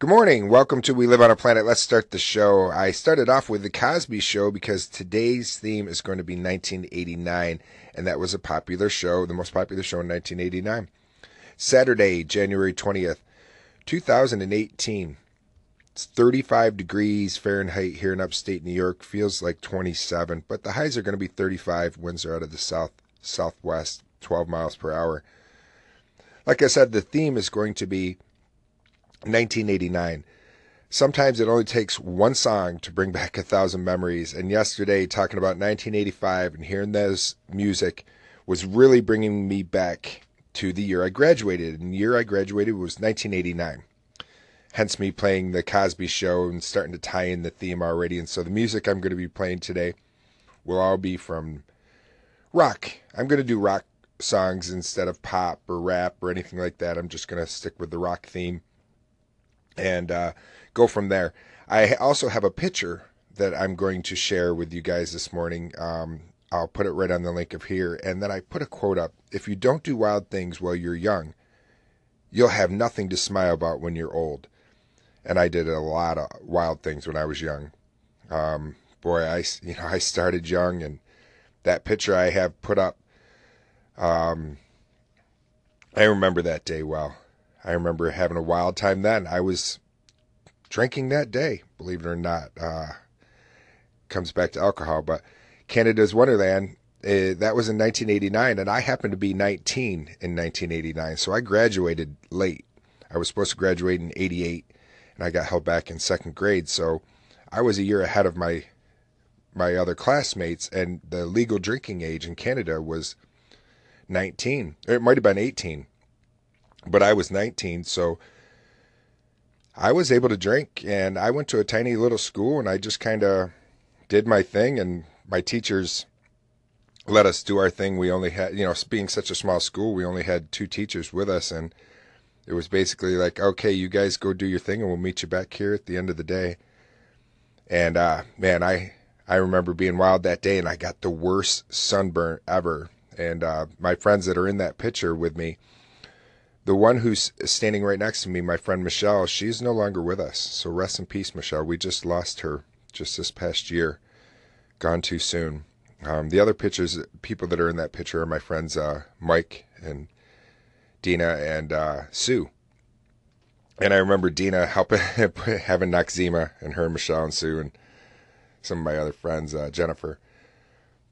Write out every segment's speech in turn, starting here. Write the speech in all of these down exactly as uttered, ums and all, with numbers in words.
Good morning. Welcome to We Live on a Planet. Let's start the show. I started off with The Cosby Show because today's theme is going to be nineteen eighty-nine, and that was a popular show, the most popular show in nineteen eighty-nine. Saturday, January twentieth, twenty eighteen. It's thirty-five degrees Fahrenheit here in upstate New York. Feels like twenty-seven, but the highs are going to be thirty-five. Winds are out of the south, southwest, twelve miles per hour. Like I said, the theme is going to be nineteen eighty-nine. Sometimes it only takes one song to bring back a thousand memories. And yesterday, talking about nineteen eighty-five and hearing this music was really bringing me back to the year I graduated. And the year I graduated was nineteen eighty-nine. Hence me playing The Cosby Show and starting to tie in the theme already. And so the music I'm going to be playing today will all be from rock. I'm going to do rock songs instead of pop or rap or anything like that. I'm just going to stick with the rock theme and uh, go from there. I also have a picture that I'm going to share with you guys this morning. Um, I'll put it right on the link of here. And then I put a quote up. If you don't do wild things while you're young, you'll have nothing to smile about when you're old. And I did a lot of wild things when I was young. Um, boy, I, you know, I started young, and that picture I have put up, um, I remember that day well. I remember having a wild time then. I was drinking that day, believe it or not. Uh, comes back to alcohol, but Canada's Wonderland, uh, that was in nineteen eighty-nine, and I happened to be nineteen in nineteen eighty-nine, so I graduated late. I was supposed to graduate in eighty-eight, and I got held back in second grade, so I was a year ahead of my my other classmates, and the legal drinking age in Canada was nineteen. Or it might have been eighteen. But I was nineteen, so I was able to drink, and I went to a tiny little school, and I just kind of did my thing, and my teachers let us do our thing. We only had, you know, being such a small school, we only had two teachers with us, and it was basically like, okay, you guys go do your thing, and we'll meet you back here at the end of the day. And, uh, man, I, I remember being wild that day, and I got the worst sunburn ever. And uh, my friends that are in that picture with me, the one who's standing right next to me, my friend Michelle, she's no longer with us. So rest in peace, Michelle. We just lost her just this past year. Gone too soon. Um, the other pictures, people that are in that picture are my friends uh, Mike and Dina and uh, Sue. And I remember Dina helping having Noxzema and her, Michelle and Sue, and some of my other friends, uh, Jennifer,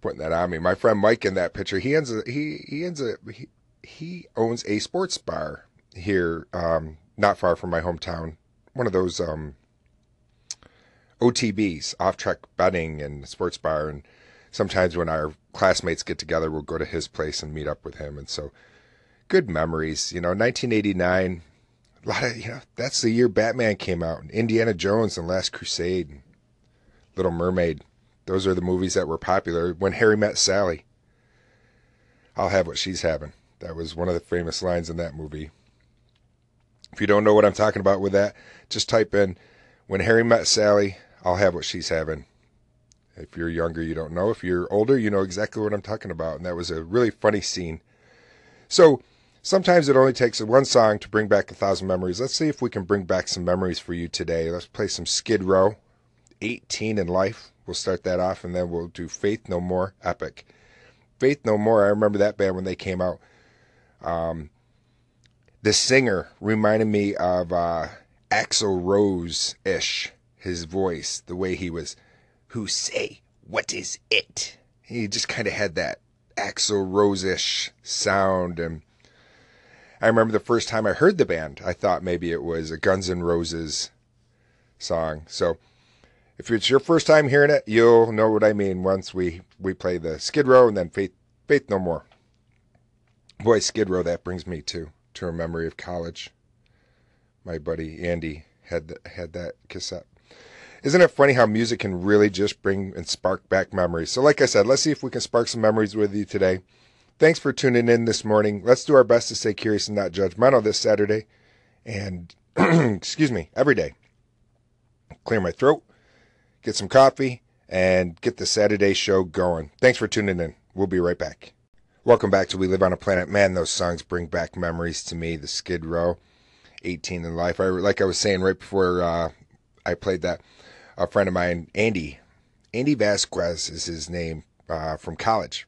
putting that on me. My friend Mike in that picture, he ends up, he, he ends up, he, He owns a sports bar here, um, not far from my hometown. One of those um, O T Bs, off-track betting and sports bar. And sometimes when our classmates get together, we'll go to his place and meet up with him. And so, good memories. You know, nineteen eighty-nine. A lot of you know. That's the year Batman came out, and Indiana Jones and Last Crusade, and Little Mermaid. Those are the movies that were popular. When Harry Met Sally. I'll have what she's having. That was one of the famous lines in that movie. If you don't know what I'm talking about with that, just type in, When Harry Met Sally, I'll have what she's having. If you're younger, you don't know. If you're older, you know exactly what I'm talking about. And that was a really funny scene. So sometimes it only takes one song to bring back a thousand memories. Let's see if we can bring back some memories for you today. Let's play some Skid Row, eighteen in Life. We'll start that off, and then we'll do Faith No More, Epic. Faith No More, I remember that band when they came out. Um, the singer reminded me of uh, Axl Rose-ish, his voice, the way he was, who say, what is it? He just kind of had that Axl Rose-ish sound. And I remember the first time I heard the band, I thought maybe it was a Guns N' Roses song. So if it's your first time hearing it, you'll know what I mean once we, we play the Skid Row and then Faith, Faith No More. Boy, Skid Row, that brings me to, to a memory of college. My buddy Andy had the, had that cassette. Isn't it funny how music can really just bring and spark back memories? So like I said, let's see if we can spark some memories with you today. Thanks for tuning in this morning. Let's do our best to stay curious and not judgmental this Saturday. And, excuse me, every day. Clear my throat, get some coffee, and get the Saturday show going. Thanks for tuning in. We'll be right back. Welcome back to We Live on a Planet. Man, those songs bring back memories to me, the Skid Row. eighteen in life. I, like I was saying right before uh, I played that, a friend of mine, Andy, Andy Vasquez is his name, uh, from college.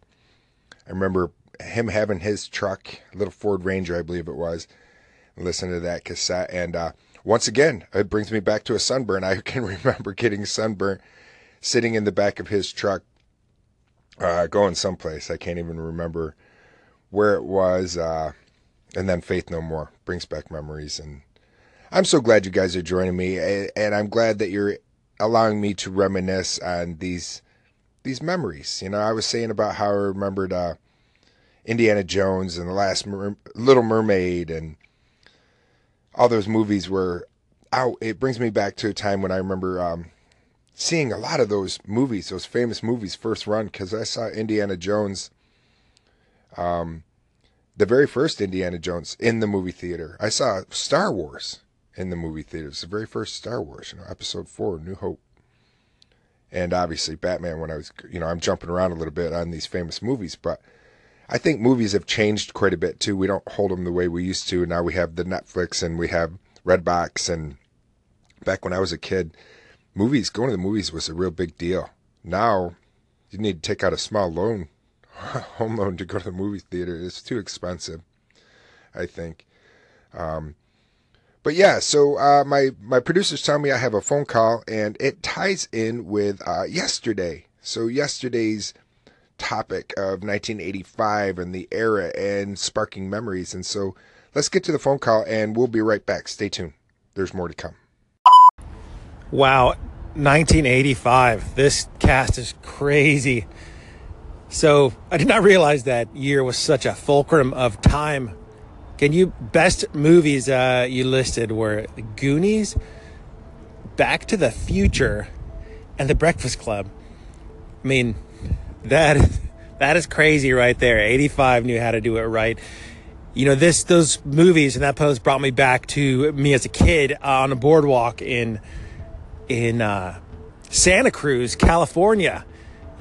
I remember him having his truck, a little Ford Ranger, I believe it was. Listen to that cassette. And uh, once again, it brings me back to a sunburn. I can remember getting sunburned, sitting in the back of his truck, uh, going someplace. I can't even remember where it was. Uh, and then Faith No More brings back memories. And I'm so glad you guys are joining me. And I'm glad that you're allowing me to reminisce on these these memories. You know, I was saying about how I remembered uh, Indiana Jones and The Last Mer- Little Mermaid and all those movies were out. It brings me back to a time when I remember um, seeing a lot of those movies, those famous movies, first run, because I saw Indiana Jones, um, the very first Indiana Jones, in the movie theater. I saw Star Wars in the movie theaters, the very first Star Wars, you know, Episode four, New Hope. And obviously Batman when I was, you know, I'm jumping around a little bit on these famous movies, but I think movies have changed quite a bit, too. We don't hold them the way we used to. Now we have the Netflix and we have Redbox. And back when I was a kid, movies, going to the movies was a real big deal. Now, you need to take out a small loan, home loan, to go to the movie theater. It's too expensive, I think. Um, but yeah, so uh, my, my producers tell me I have a phone call, and it ties in with uh, yesterday. So yesterday's topic of nineteen eighty-five and the era and sparking memories. And so let's get to the phone call and we'll be right back. Stay tuned. There's more to come. Wow. nineteen eighty-five. This cast is crazy. So I did not realize that year was such a fulcrum of time. Can you best movies uh, you listed were Goonies, Back to the Future, and The Breakfast Club. I mean, That is, that is crazy right there. eighty-five knew how to do it right. You know, this those movies and that post brought me back to me as a kid on a boardwalk in in uh, Santa Cruz, California.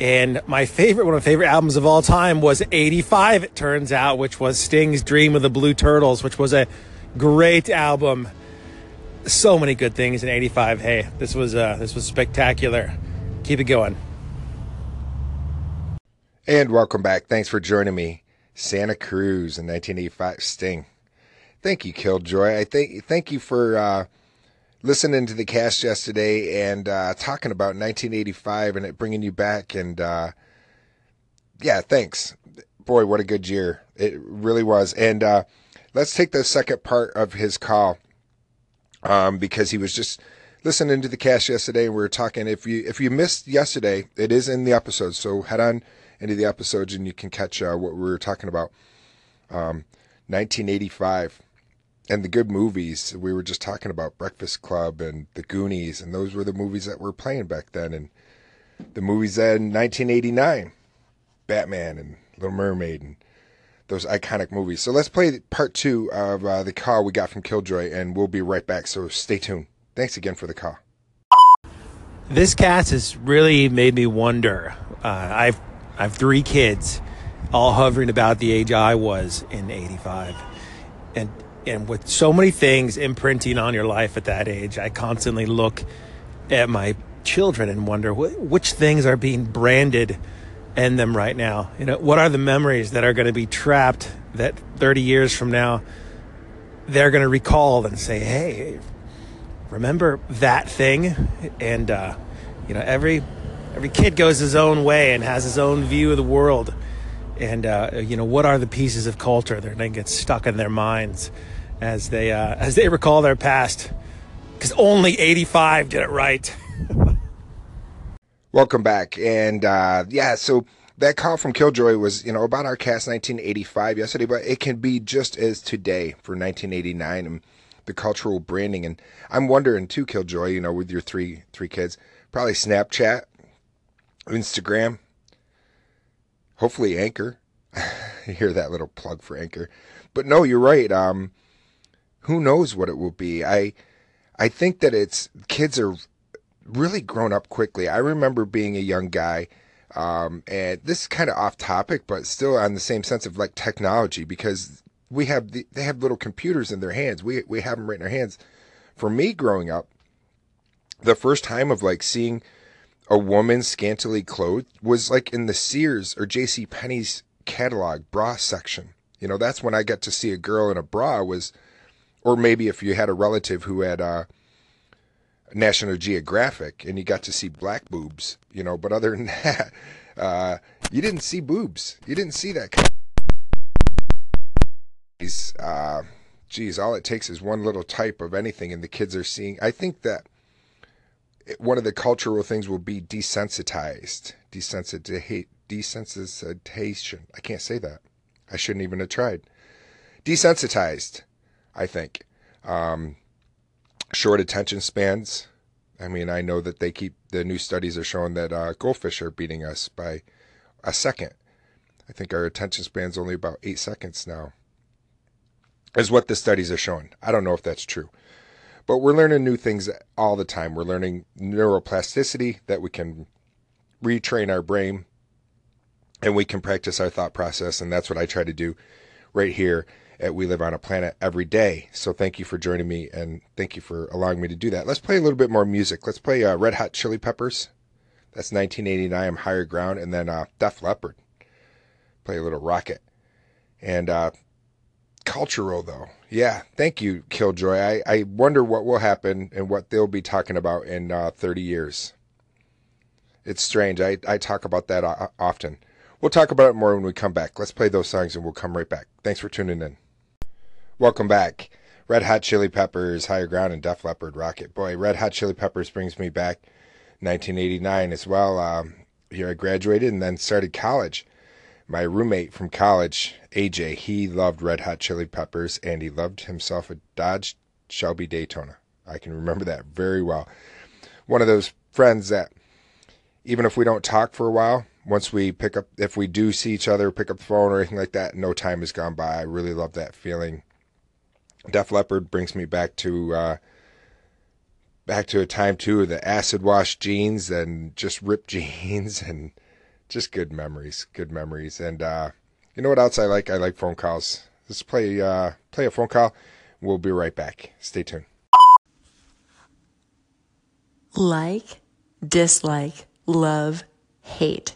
And my favorite, one of my favorite albums of all time was eighty-five, it turns out, which was Sting's Dream of the Blue Turtles, which was a great album. So many good things in eighty-five. Hey, this was uh, this was spectacular. Keep it going. And welcome back. Thanks for joining me. Santa Cruz in nineteen eighty-five, Sting. Thank you, Killjoy. I think thank you for uh, listening to the cast yesterday and uh, talking about nineteen eighty-five and it bringing you back. And uh, yeah, thanks. Boy, what a good year. It really was. And uh, let's take the second part of his call um, because he was just listening to the cast yesterday and we were talking. If you if you missed yesterday, it is in the episode. So head on into the episodes and you can catch uh, what we were talking about. Um, nineteen eighty-five and the good movies. We were just talking about Breakfast Club and The Goonies, and those were the movies that were playing back then. And the movies that in nineteen eighty-nine, Batman and Little Mermaid and those iconic movies. So let's play part two of uh, the call we got from Killjoy and we'll be right back. So stay tuned. Thanks again for the call. This cast has really made me wonder. Uh, I've I have three kids, all hovering about the age I was in eighty-five. And and with so many things imprinting on your life at that age, I constantly look at my children and wonder wh- which things are being branded in them right now. You know, what are the memories that are going to be trapped that thirty years from now they're going to recall and say, hey, remember that thing? And, uh, you know, every... Every kid goes his own way and has his own view of the world. And, uh, you know, what are the pieces of culture that then get stuck in their minds as they uh, as they recall their past? Because only eighty-five did it right. Welcome back. And, uh, yeah, so that call from Killjoy was, you know, about our cast nineteen eighty-five yesterday, but it can be just as today for nineteen eighty-nine and the cultural branding. And I'm wondering, too, Killjoy, you know, with your three three kids, probably Snapchat, Instagram, hopefully Anchor. You hear that little plug for Anchor. But no, you're right. Um, who knows what it will be? I I think that it's kids are really grown up quickly. I remember being a young guy, um, and this is kind of off topic, but still on the same sense of like technology, because we have the, they have little computers in their hands. We we have them right in our hands. For me, growing up, the first time of like seeing a woman scantily clothed was like in the Sears or JCPenney's catalog bra section. You know, that's when I got to see a girl in a bra was, or maybe if you had a relative who had uh, National Geographic and you got to see black boobs, you know, but other than that, uh, you didn't see boobs. You didn't see that kind of, uh, geez, all it takes is one little type of anything and the kids are seeing. I think that one of the cultural things will be desensitized, desensitization, desensitization. I can't say that. I shouldn't even have tried. Desensitized, I think. Um, short attention spans. I mean, I know that they keep, the new studies are showing that uh, goldfish are beating us by a second. I think our attention span's only about eight seconds now, is what the studies are showing. I don't know if that's true. But we're learning new things all the time. We're learning neuroplasticity, that we can retrain our brain and we can practice our thought process. And that's what I try to do right here at We Live on a Planet every day. So thank you for joining me and thank you for allowing me to do that. Let's play a little bit more music. Let's play uh, Red Hot Chili Peppers. That's nineteen eighty-nine, I'm Higher Ground. And then uh, Def Leppard. Play a little Rocket. And uh, cultural, though. Yeah, thank you, Killjoy. I, I wonder what will happen and what they'll be talking about in uh, thirty years. It's strange. I, I talk about that o- often. We'll talk about it more when we come back. Let's play those songs and we'll come right back. Thanks for tuning in. Welcome back. Red Hot Chili Peppers, Higher Ground, and Def Leppard, Rocket. Boy, Red Hot Chili Peppers brings me back nineteen eighty-nine as well. Um, here I graduated and then started college. My roommate from college, A J, he loved Red Hot Chili Peppers, and he loved himself a Dodge Shelby Daytona. I can remember that very well. One of those friends that, even if we don't talk for a while, once we pick up, if we do see each other, pick up the phone or anything like that, no time has gone by. I really love that feeling. Def Leppard brings me back to uh, back to a time, too, the acid wash jeans and just ripped jeans and just good memories, good memories. And uh, you know what else I like? I like phone calls. Let's play, uh, play a phone call. We'll be right back. Stay tuned. Like, dislike, love, hate.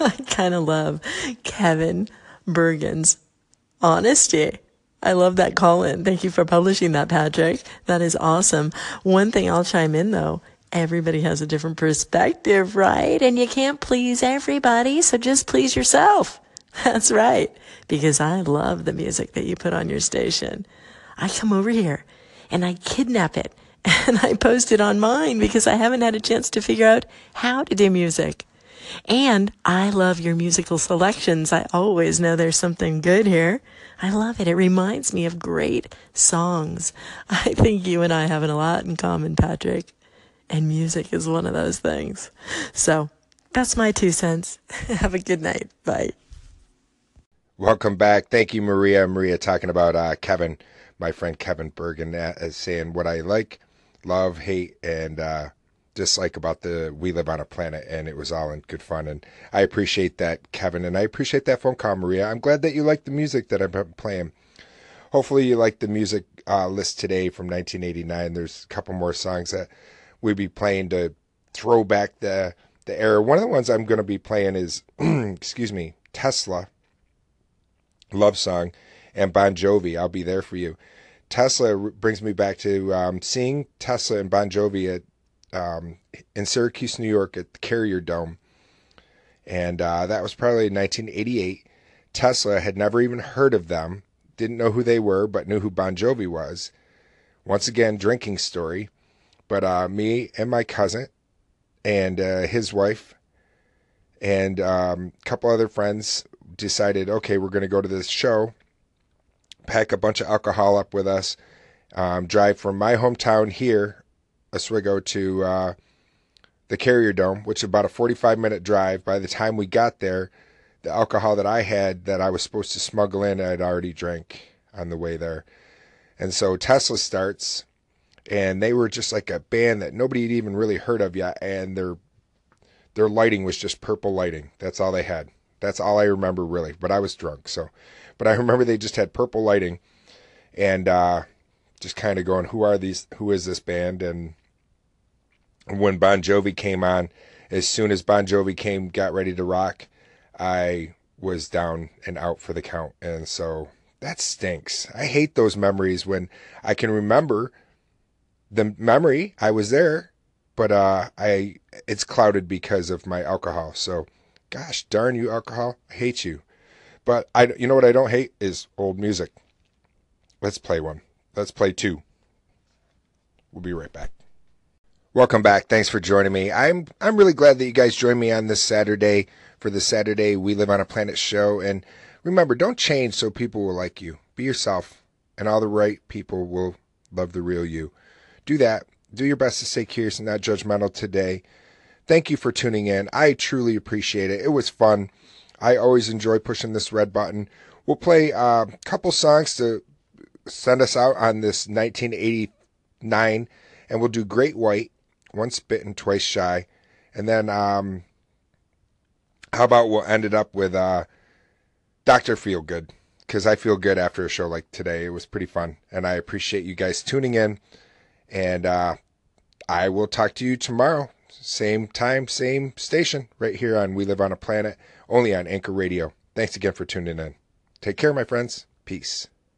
I kind of love Kevin Bergen's honesty. I love that call-in. Thank you for publishing that, Patrick. That is awesome. One thing I'll chime in, though. Everybody has a different perspective, right? And you can't please everybody, so just please yourself. That's right. Because I love the music that you put on your station. I come over here and I kidnap it and I post it on mine because I haven't had a chance to figure out how to do music. And I love your musical selections. I always know there's something good here. I love it. It reminds me of great songs. I think you and I have a lot in common, Patrick. And music is one of those things. So that's my two cents. Have a good night. Bye. Welcome back. Thank you, Maria. Maria talking about uh, Kevin, my friend Kevin Bergen, uh, saying what I like, love, hate, and uh, dislike about the We Live on a Planet. And it was all in good fun. And I appreciate that, Kevin. And I appreciate that phone call, Maria. I'm glad that you like the music that I've been playing. Hopefully you like the music uh, list today from nineteen eighty-nine. There's a couple more songs that we'd be playing to throw back the, the era. One of the ones I'm going to be playing is, excuse me, Tesla, Love Song, and Bon Jovi, I'll Be There For You. Tesla brings me back to um, seeing Tesla and Bon Jovi at um, in Syracuse, New York at the Carrier Dome. And uh, that was probably nineteen eighty-eight. Tesla had never even heard of them, didn't know who they were, but knew who Bon Jovi was. Once again, drinking story. But uh, me and my cousin and uh, his wife and um, a couple other friends decided, okay, we're going to go to this show, pack a bunch of alcohol up with us, um, drive from my hometown here, Oswego, to uh, the Carrier Dome, which is about a forty-five minute drive. By the time we got there, the alcohol that I had that I was supposed to smuggle in, I'd already drank on the way there. And so Tesla starts. And they were just like a band that nobody had even really heard of yet. And their their lighting was just purple lighting. That's all they had. That's all I remember, really. But I was drunk. So, But I remember they just had purple lighting and uh, just kind of going, who are these? Who is this band? And when Bon Jovi came on, as soon as Bon Jovi came, got ready to rock, I was down and out for the count. And so that stinks. I hate those memories when I can remember the memory. I was there, but uh, I it's clouded because of my alcohol. So gosh darn you, alcohol. I hate you. But I, you know what I don't hate is old music. Let's play one. Let's play two. We'll be right back. Welcome back. Thanks for joining me. I'm I'm really glad that you guys joined me on this Saturday for the Saturday We Live on a Planet show. And remember, don't change so people will like you. Be yourself, and all the right people will love the real you. Do that. Do your best to stay curious and not judgmental today. Thank you for tuning in. I truly appreciate it. It was fun. I always enjoy pushing this red button. We'll play a couple songs to send us out on this nineteen eighty-nine, and we'll do Great White, Once Bitten, Twice Shy. And then um, how about we'll end it up with uh, Doctor Feel Good, because I feel good after a show like today. It was pretty fun, and I appreciate you guys tuning in. And uh, I will talk to you tomorrow. Same time, same station, right here on We Live on a Planet, only on Anchor Radio. Thanks again for tuning in. Take care, my friends. Peace.